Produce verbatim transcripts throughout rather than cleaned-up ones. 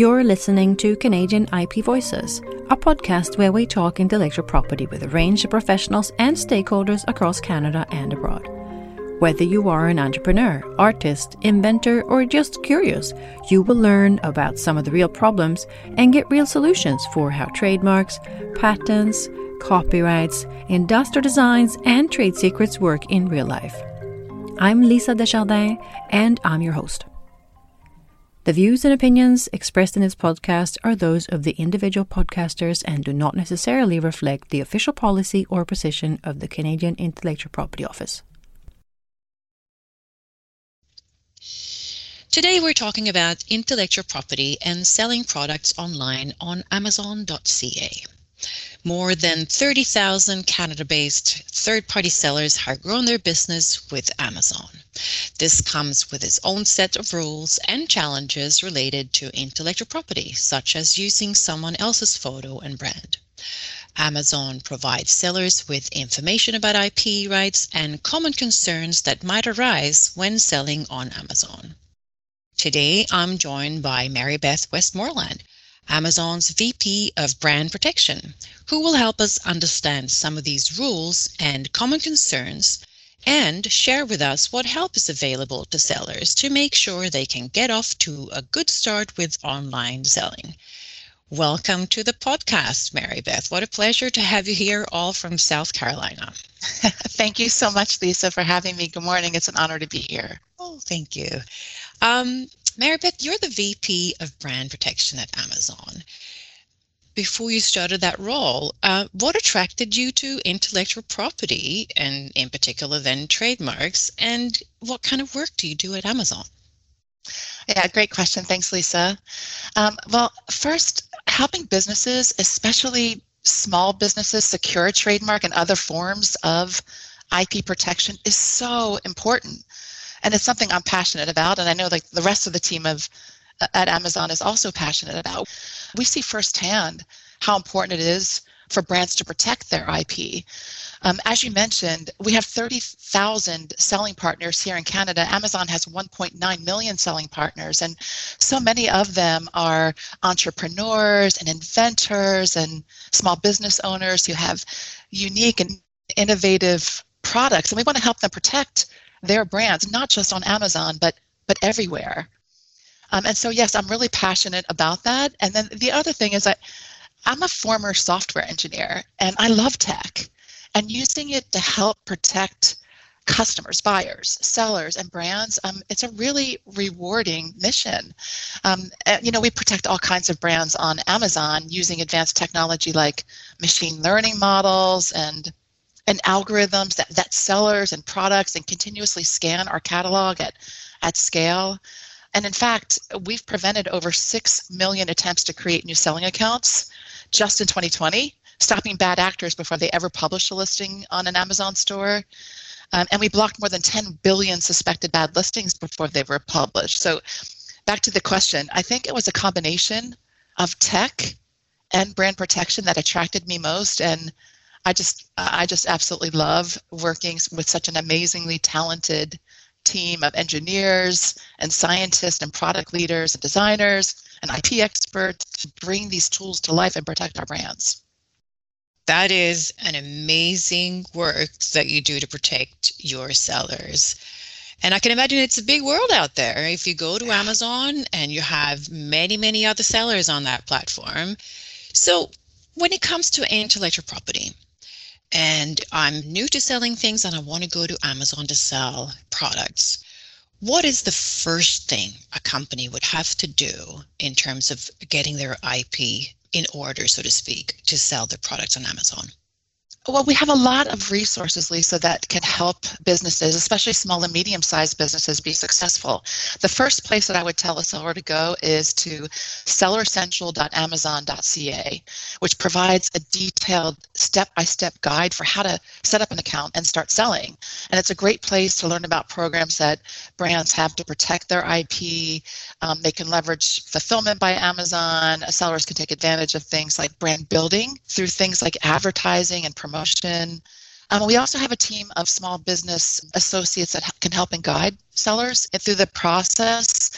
You're listening to Canadian I P Voices, a podcast where we talk intellectual property with a range of professionals and stakeholders across Canada and abroad. Whether you are an entrepreneur, artist, inventor, or just curious, you will learn about some of the real problems and get real solutions for how trademarks, patents, copyrights, industrial designs, and trade secrets work in real life. I'm Lisa Desjardins, and I'm your host. The views and opinions expressed in this podcast are those of the individual podcasters and do not necessarily reflect the official policy or position of the Canadian Intellectual Property Office. Today we're talking about intellectual property and selling products online on Amazon dot C A. More than thirty thousand Canada-based third-party sellers have grown their business with Amazon. This comes with its own set of rules and challenges related to intellectual property, such as using someone else's photo and brand. Amazon provides sellers with information about I P rights and common concerns that might arise when selling on Amazon. Today, I'm joined by Mary Beth Westmoreland, Amazon's V P of Brand Protection, who will help us understand some of these rules and common concerns and share with us what help is available to sellers to make sure they can get off to a good start with online selling. Welcome to the podcast, Mary Beth. What a pleasure to have you here, all from South Carolina. Thank you so much, Lisa, for having me. Good morning. It's an honor to be here. Oh, thank you. Um, Mary Beth, you're the V P of Brand Protection at Amazon. Before you started that role, uh, what attracted you to intellectual property and in particular then trademarks, and what kind of work do you do at Amazon? Yeah, great question. Thanks, Lisa. Um, well, first, helping businesses, especially small businesses, secure a trademark and other forms of I P protection is so important. And it's something I'm passionate about, and I know like the rest of the team of at Amazon is also passionate about. We see firsthand how important it is for brands to protect their I P. Um, as you mentioned, we have thirty thousand selling partners here in Canada. Amazon has one point nine million selling partners, and so many of them are entrepreneurs and inventors and small business owners who have unique and innovative products, and we want to help them protect their brands, not just on Amazon, but but everywhere. Um, and so, yes, I'm really passionate about that. And then the other thing is that I'm a former software engineer, and I love tech and using it to help protect customers, buyers, sellers, and brands. Um, it's a really rewarding mission. Um, you know, we protect all kinds of brands on Amazon using advanced technology like machine learning models and and algorithms that, that sellers and products and continuously scan our catalog at, at scale. And in fact, we've prevented over six million attempts to create new selling accounts just in twenty twenty, stopping bad actors before they ever publish a listing on an Amazon store. Um, and we blocked more than ten billion suspected bad listings before they were published. So back to the question, I think it was a combination of tech and brand protection that attracted me most. And I just I just absolutely love working with such an amazingly talented team of engineers and scientists and product leaders and designers and I P experts to bring these tools to life and protect our brands. That is an amazing work that you do to protect your sellers. And I can imagine it's a big world out there. If you go to Amazon and you have many, many other sellers on that platform. So when it comes to intellectual property, and I'm new to selling things and I want to go to Amazon to sell products, what is the first thing a company would have to do in terms of getting their I P in order, so to speak, to sell their products on Amazon? Well, we have a lot of resources, Lisa, that can help businesses, especially small and medium-sized businesses, be successful. The first place that I would tell a seller to go is to seller central dot amazon dot C A, which provides a detailed step-by-step guide for how to set up an account and start selling. And it's a great place to learn about programs that brands have to protect their I P. Um, they can leverage fulfillment by Amazon. Sellers can take advantage of things like brand building through things like advertising and promotion. promotion. Um, we also have a team of small business associates that can help and guide sellers through the process.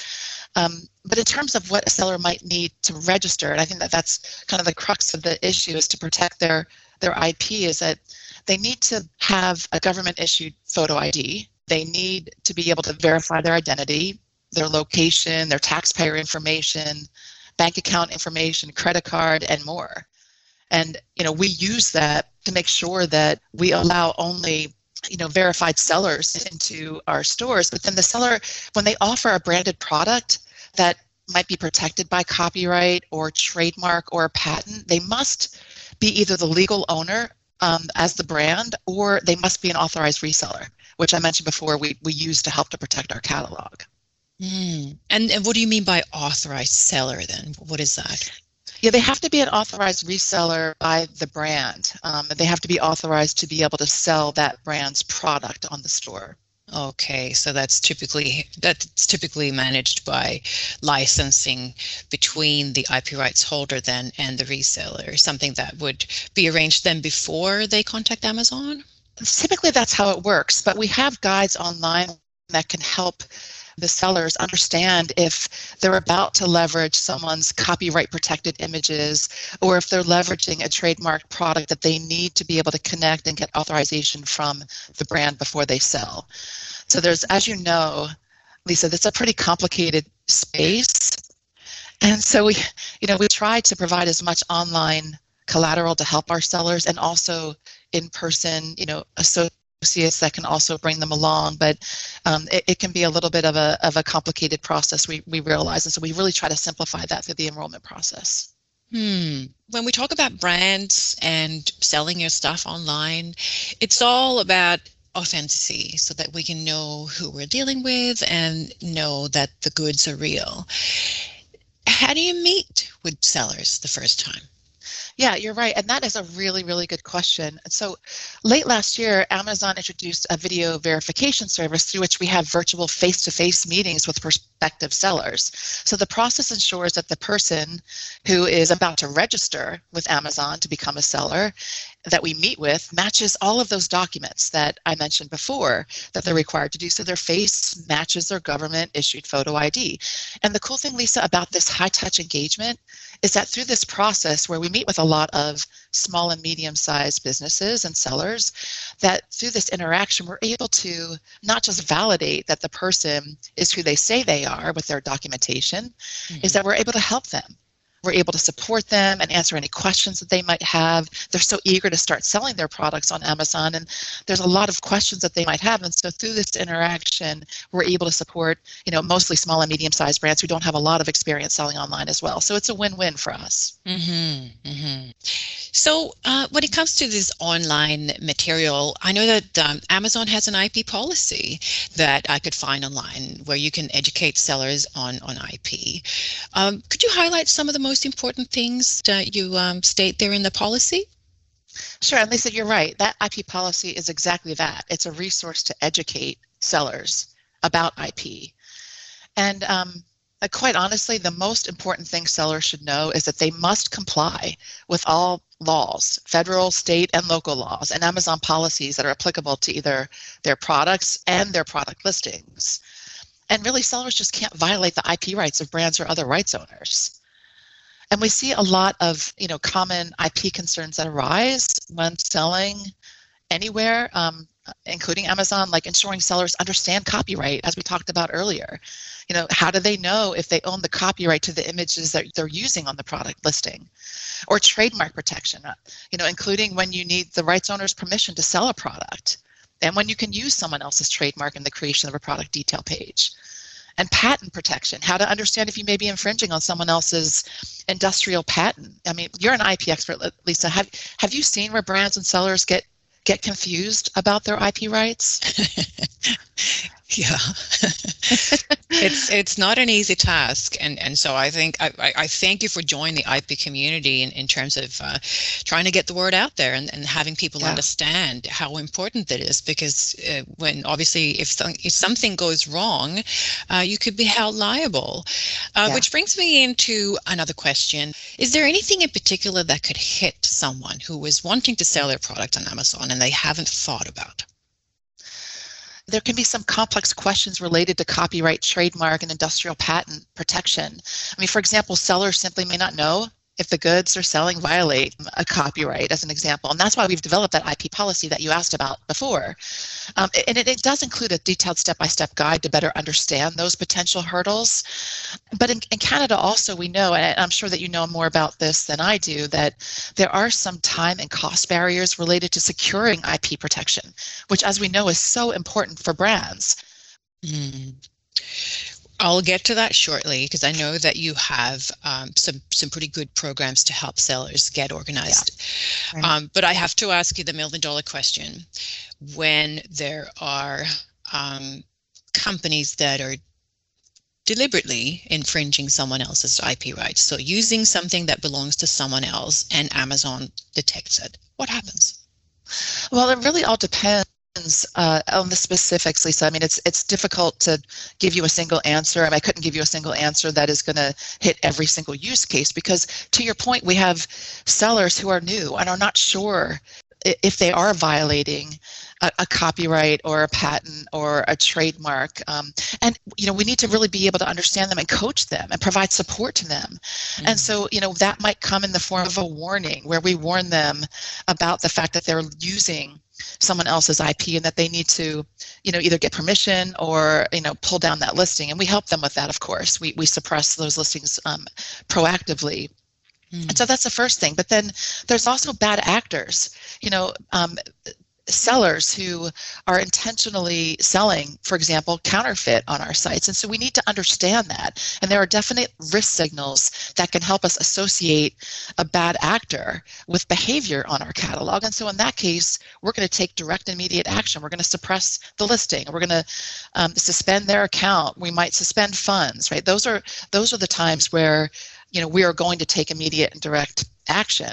Um, but in terms of what a seller might need to register, and I think that that's kind of the crux of the issue, is to protect their, their I P, is that they need to have a government-issued photo I D. They need to be able to verify their identity, their location, their taxpayer information, bank account information, credit card, and more. And, you know, we use that to make sure that we allow only, you know, verified sellers into our stores. But then the seller, when they offer a branded product that might be protected by copyright or trademark or a patent, they must be either the legal owner um, as the brand, or they must be an authorized reseller, which I mentioned before we, we use to help to protect our catalog. Mm. And, and what do you mean by authorized seller then? What is that? Yeah, they have to be an authorized reseller by the brand. Um, they have to be authorized to be able to sell that brand's product on the store. Okay, so that's typically that's typically managed by licensing between the I P rights holder then and the reseller, something that would be arranged then before they contact Amazon? Typically that's how it works, but we have guides online that can help the sellers understand if they're about to leverage someone's copyright protected images, or if they're leveraging a trademarked product, that they need to be able to connect and get authorization from the brand before they sell. So there's, as you know, Lisa, that's a pretty complicated space. And so we, you know, we try to provide as much online collateral to help our sellers, and also in person, you know, associates that can also bring them along, but um, it, it can be a little bit of a of a complicated process, we, we realize, and so we really try to simplify that through the enrollment process. Hmm. When we talk about brands and selling your stuff online, it's all about authenticity, so that we can know who we're dealing with and know that the goods are real. How do you meet with sellers the first time? Yeah, you're right. And that is a really, really good question. So late last year, Amazon introduced a video verification service through which we have virtual face-to-face meetings with prospective sellers. So the process ensures that the person who is about to register with Amazon to become a seller that we meet with matches all of those documents that I mentioned before that they're required to do. So their face matches their government issued photo I D. And the cool thing, Lisa, about this high touch engagement is that through this process, where we meet with a lot of small and medium sized businesses and sellers, that through this interaction, we're able to not just validate that the person is who they say they are with their documentation, mm-hmm. is that we're able to help them. We're able to support them and answer any questions that they might have. They're so eager to start selling their products on Amazon, and there's a lot of questions that they might have. And so through this interaction, we're able to support, you know, mostly small and medium-sized brands who don't have a lot of experience selling online as well. So it's a win-win for us. Mm-hmm, mm-hmm. So uh, when it comes to this online material, I know that um, Amazon has an I P policy that I could find online where you can educate sellers on, on I P. Um, could you highlight some of the most most important things that you um, state there in the policy? Sure, and Lisa, you're right. That I P policy is exactly that. It's a resource to educate sellers about I P. And um, quite honestly, the most important thing sellers should know is that they must comply with all laws, federal, state, and local laws, and Amazon policies that are applicable to either their products and their product listings. And really, sellers just can't violate the I P rights of brands or other rights owners. And we see a lot of, you know, common I P concerns that arise when selling anywhere, um, including Amazon, like ensuring sellers understand copyright, as we talked about earlier. You know, how do they know if they own the copyright to the images that they're using on the product listing? Or trademark protection, you know, including when you need the rights owner's permission to sell a product, and when you can use someone else's trademark in the creation of a product detail page. And patent protection, how to understand if you may be infringing on someone else's industrial patent. I mean, you're an I P expert, Lisa. Have, have you seen where brands and sellers get, get confused about their I P rights? Yeah, it's it's not an easy task, and and so I think I, I thank you for joining the I P community in, in terms of uh, trying to get the word out there, and, and having people yeah. understand how important that is, because uh, when obviously if, some, if something goes wrong, uh, you could be held liable, uh, yeah. which brings me into another question. Is there anything in particular that could hit someone who is wanting to sell their product on Amazon and they haven't thought about? There can be some complex questions related to copyright, trademark, and industrial patent protection. I mean, for example, sellers simply may not know if the goods they're selling violate a copyright, as an example. And that's why we've developed that I P policy that you asked about before. Um, and it, it does include a detailed step-by-step guide to better understand those potential hurdles. But in, in Canada also, we know, and I'm sure that you know more about this than I do, that there are some time and cost barriers related to securing I P protection, which, as we know, is so important for brands. Mm. I'll get to that shortly, because I know that you have um, some, some pretty good programs to help sellers get organized. Yeah. Right. Um, but I have to ask you the million dollar question. When there are um, companies that are deliberately infringing someone else's I P rights, so using something that belongs to someone else and Amazon detects it, what happens? Well, it really all depends. Uh, on the specifics, Lisa. I mean, it's it's difficult to give you a single answer. I mean, I couldn't give you a single answer that is going to hit every single use case, because, to your point, we have sellers who are new and are not sure if they are violating a, a copyright or a patent or a trademark. Um, and, you know, we need to really be able to understand them and coach them and provide support to them. Mm-hmm. And so, you know, that might come in the form of a warning, where we warn them about the fact that they're using someone else's I P and that they need to, you know, either get permission or, you know, pull down that listing. And we help them with that, of course. We we suppress those listings um, proactively. Mm. And so that's the first thing. But then there's also bad actors, you know, um, sellers who are intentionally selling, for example, counterfeit on our sites. And so we need to understand that. And there are definite risk signals that can help us associate a bad actor with behavior on our catalog. And so in that case, we're going to take direct immediate action. We're going to suppress the listing. We're going to um, suspend their account. We might suspend funds, right? Those are, those are the times where, you know, we are going to take immediate and direct action.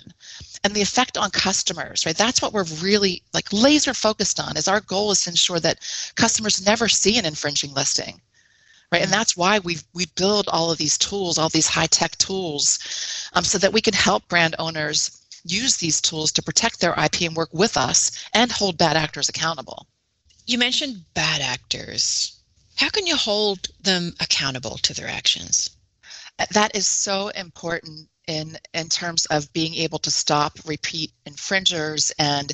And the effect on customers, right? That's what we're really like laser focused on, is our goal is to ensure that customers never see an infringing listing, right? And that's why we we build all of these tools, all these high tech tools, um, so that we can help brand owners use these tools to protect their I P and work with us and hold bad actors accountable. You mentioned bad actors. How can you hold them accountable to their actions? That is so important in in terms of being able to stop repeat infringers. And,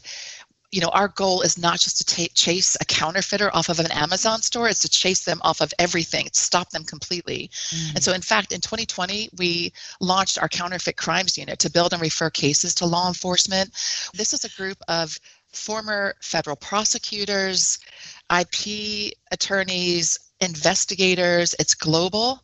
you know, our goal is not just to take, chase a counterfeiter off of an Amazon store, it's to chase them off of everything, stop them completely. Mm-hmm. And so, in fact, in twenty twenty, we launched our Counterfeit Crimes Unit to build and refer cases to law enforcement. This is a group of former federal prosecutors, I P attorneys, investigators. It's global.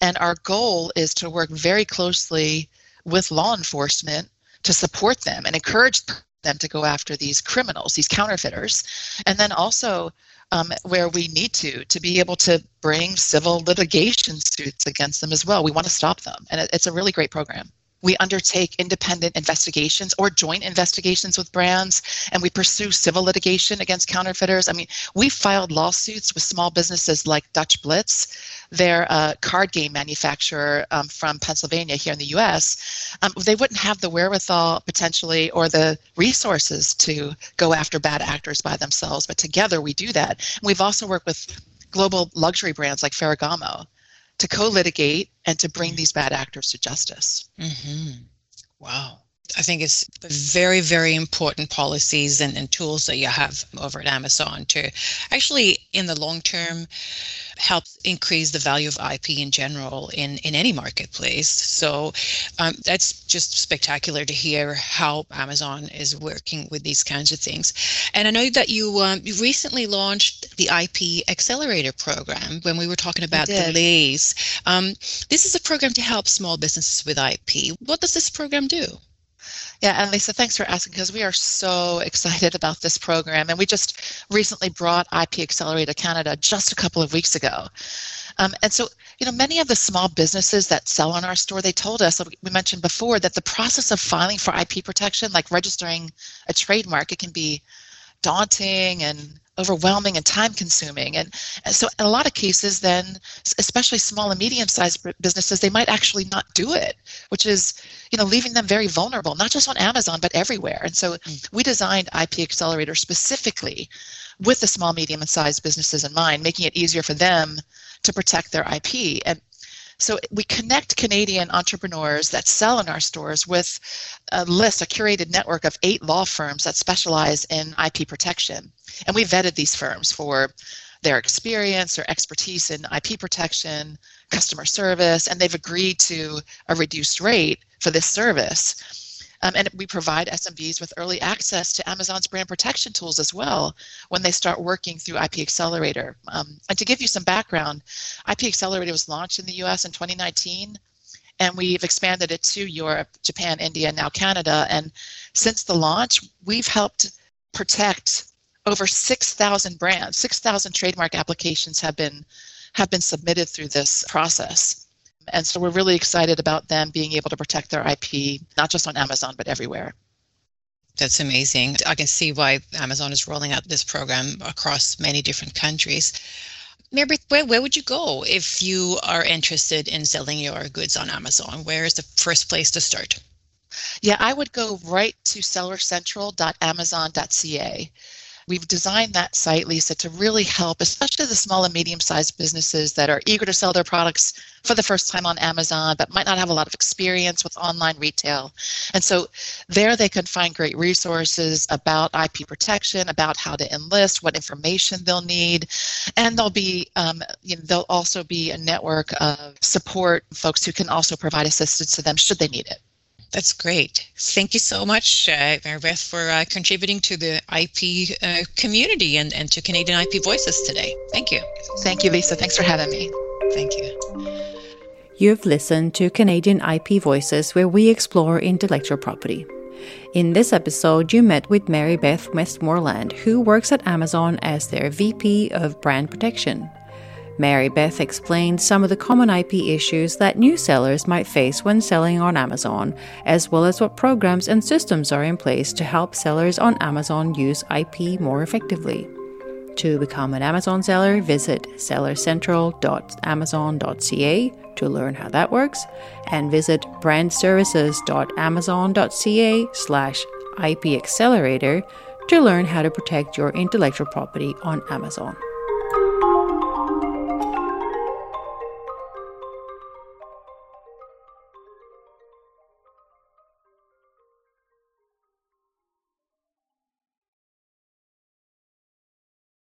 And our goal is to work very closely with law enforcement to support them and encourage them to go after these criminals, these counterfeiters. And then also, um, where we need to, to be able to bring civil litigation suits against them as well. We want to stop them. And it, it's a really great program. We undertake independent investigations or joint investigations with brands, and we pursue civil litigation against counterfeiters. I mean, we filed lawsuits with small businesses like Dutch Blitz. They're a card game manufacturer um, from Pennsylvania here in the U S. Um, they wouldn't have the wherewithal potentially or the resources to go after bad actors by themselves, but together we do that. And we've also worked with global luxury brands like Ferragamo to co-litigate and to bring these bad actors to justice. Mm-hmm. Wow. I think it's very, very important policies and, and tools that you have over at Amazon to actually, in the long term, help increase the value of I P in general in, in any marketplace. So um, that's just spectacular to hear how Amazon is working with these kinds of things. And I know that you um, you recently launched the I P Accelerator program when we were talking about delays. Um, this is a program to help small businesses with I P. What does this program do? Yeah, and Lisa, thanks for asking, because we are so excited about this program. And we just recently brought I P Accelerator Canada just a couple of weeks ago. Um, and so, you know, many of the small businesses that sell on our store, they told us, we mentioned before, that the process of filing for I P protection, like registering a trademark, it can be daunting and overwhelming and time consuming. And so in a lot of cases then, especially small and medium sized businesses, they might actually not do it, which is, you know, leaving them very vulnerable, not just on Amazon, but everywhere. And so we designed I P Accelerator specifically with the small, medium, and sized businesses in mind, making it easier for them to protect their I P. And so we connect Canadian entrepreneurs that sell in our stores with a list, a curated network of eight law firms that specialize in I P protection. And we vetted these firms for their experience or expertise in I P protection, customer service, and they've agreed to a reduced rate for this service. Um, and we provide S M Bs with early access to Amazon's brand protection tools as well when they start working through I P Accelerator. Um, and to give you some background, I P Accelerator was launched in the U S in twenty nineteen, and we've expanded it to Europe, Japan, India, and now Canada. And since the launch, we've helped protect over six thousand brands. six thousand trademark applications have been, have been submitted through this process. And so we're really excited about them being able to protect their I P, not just on Amazon, but everywhere. That's amazing. I can see why Amazon is rolling out this program across many different countries. Mary Beth, where, where would you go if you are interested in selling your goods on Amazon? Where is the first place to start? Yeah, I would go right to seller central dot amazon dot c a. We've designed that site, Lisa, to really help, especially the small and medium-sized businesses that are eager to sell their products for the first time on Amazon, but might not have a lot of experience with online retail. And so there they can find great resources about I P protection, about how to enlist, what information they'll need. And there'll be, um, you know, there'll also be a network of support folks who can also provide assistance to them should they need it. That's great. Thank you so much, uh, Mary Beth, for uh, contributing to the I P uh, community and, and to Canadian I P Voices today. Thank you. Thank you, Lisa. Thanks for having me. Thank you. You've listened to Canadian I P Voices, where we explore intellectual property. In this episode, you met with Mary Beth Westmoreland, who works at Amazon as their V P of Brand Protection. Mary Beth explained some of the common I P issues that new sellers might face when selling on Amazon, as well as what programs and systems are in place to help sellers on Amazon use I P more effectively. To become an Amazon seller, visit seller central dot amazon dot c a to learn how that works, and visit brand services dot amazon dot c a slash I P Accelerator to learn how to protect your intellectual property on Amazon.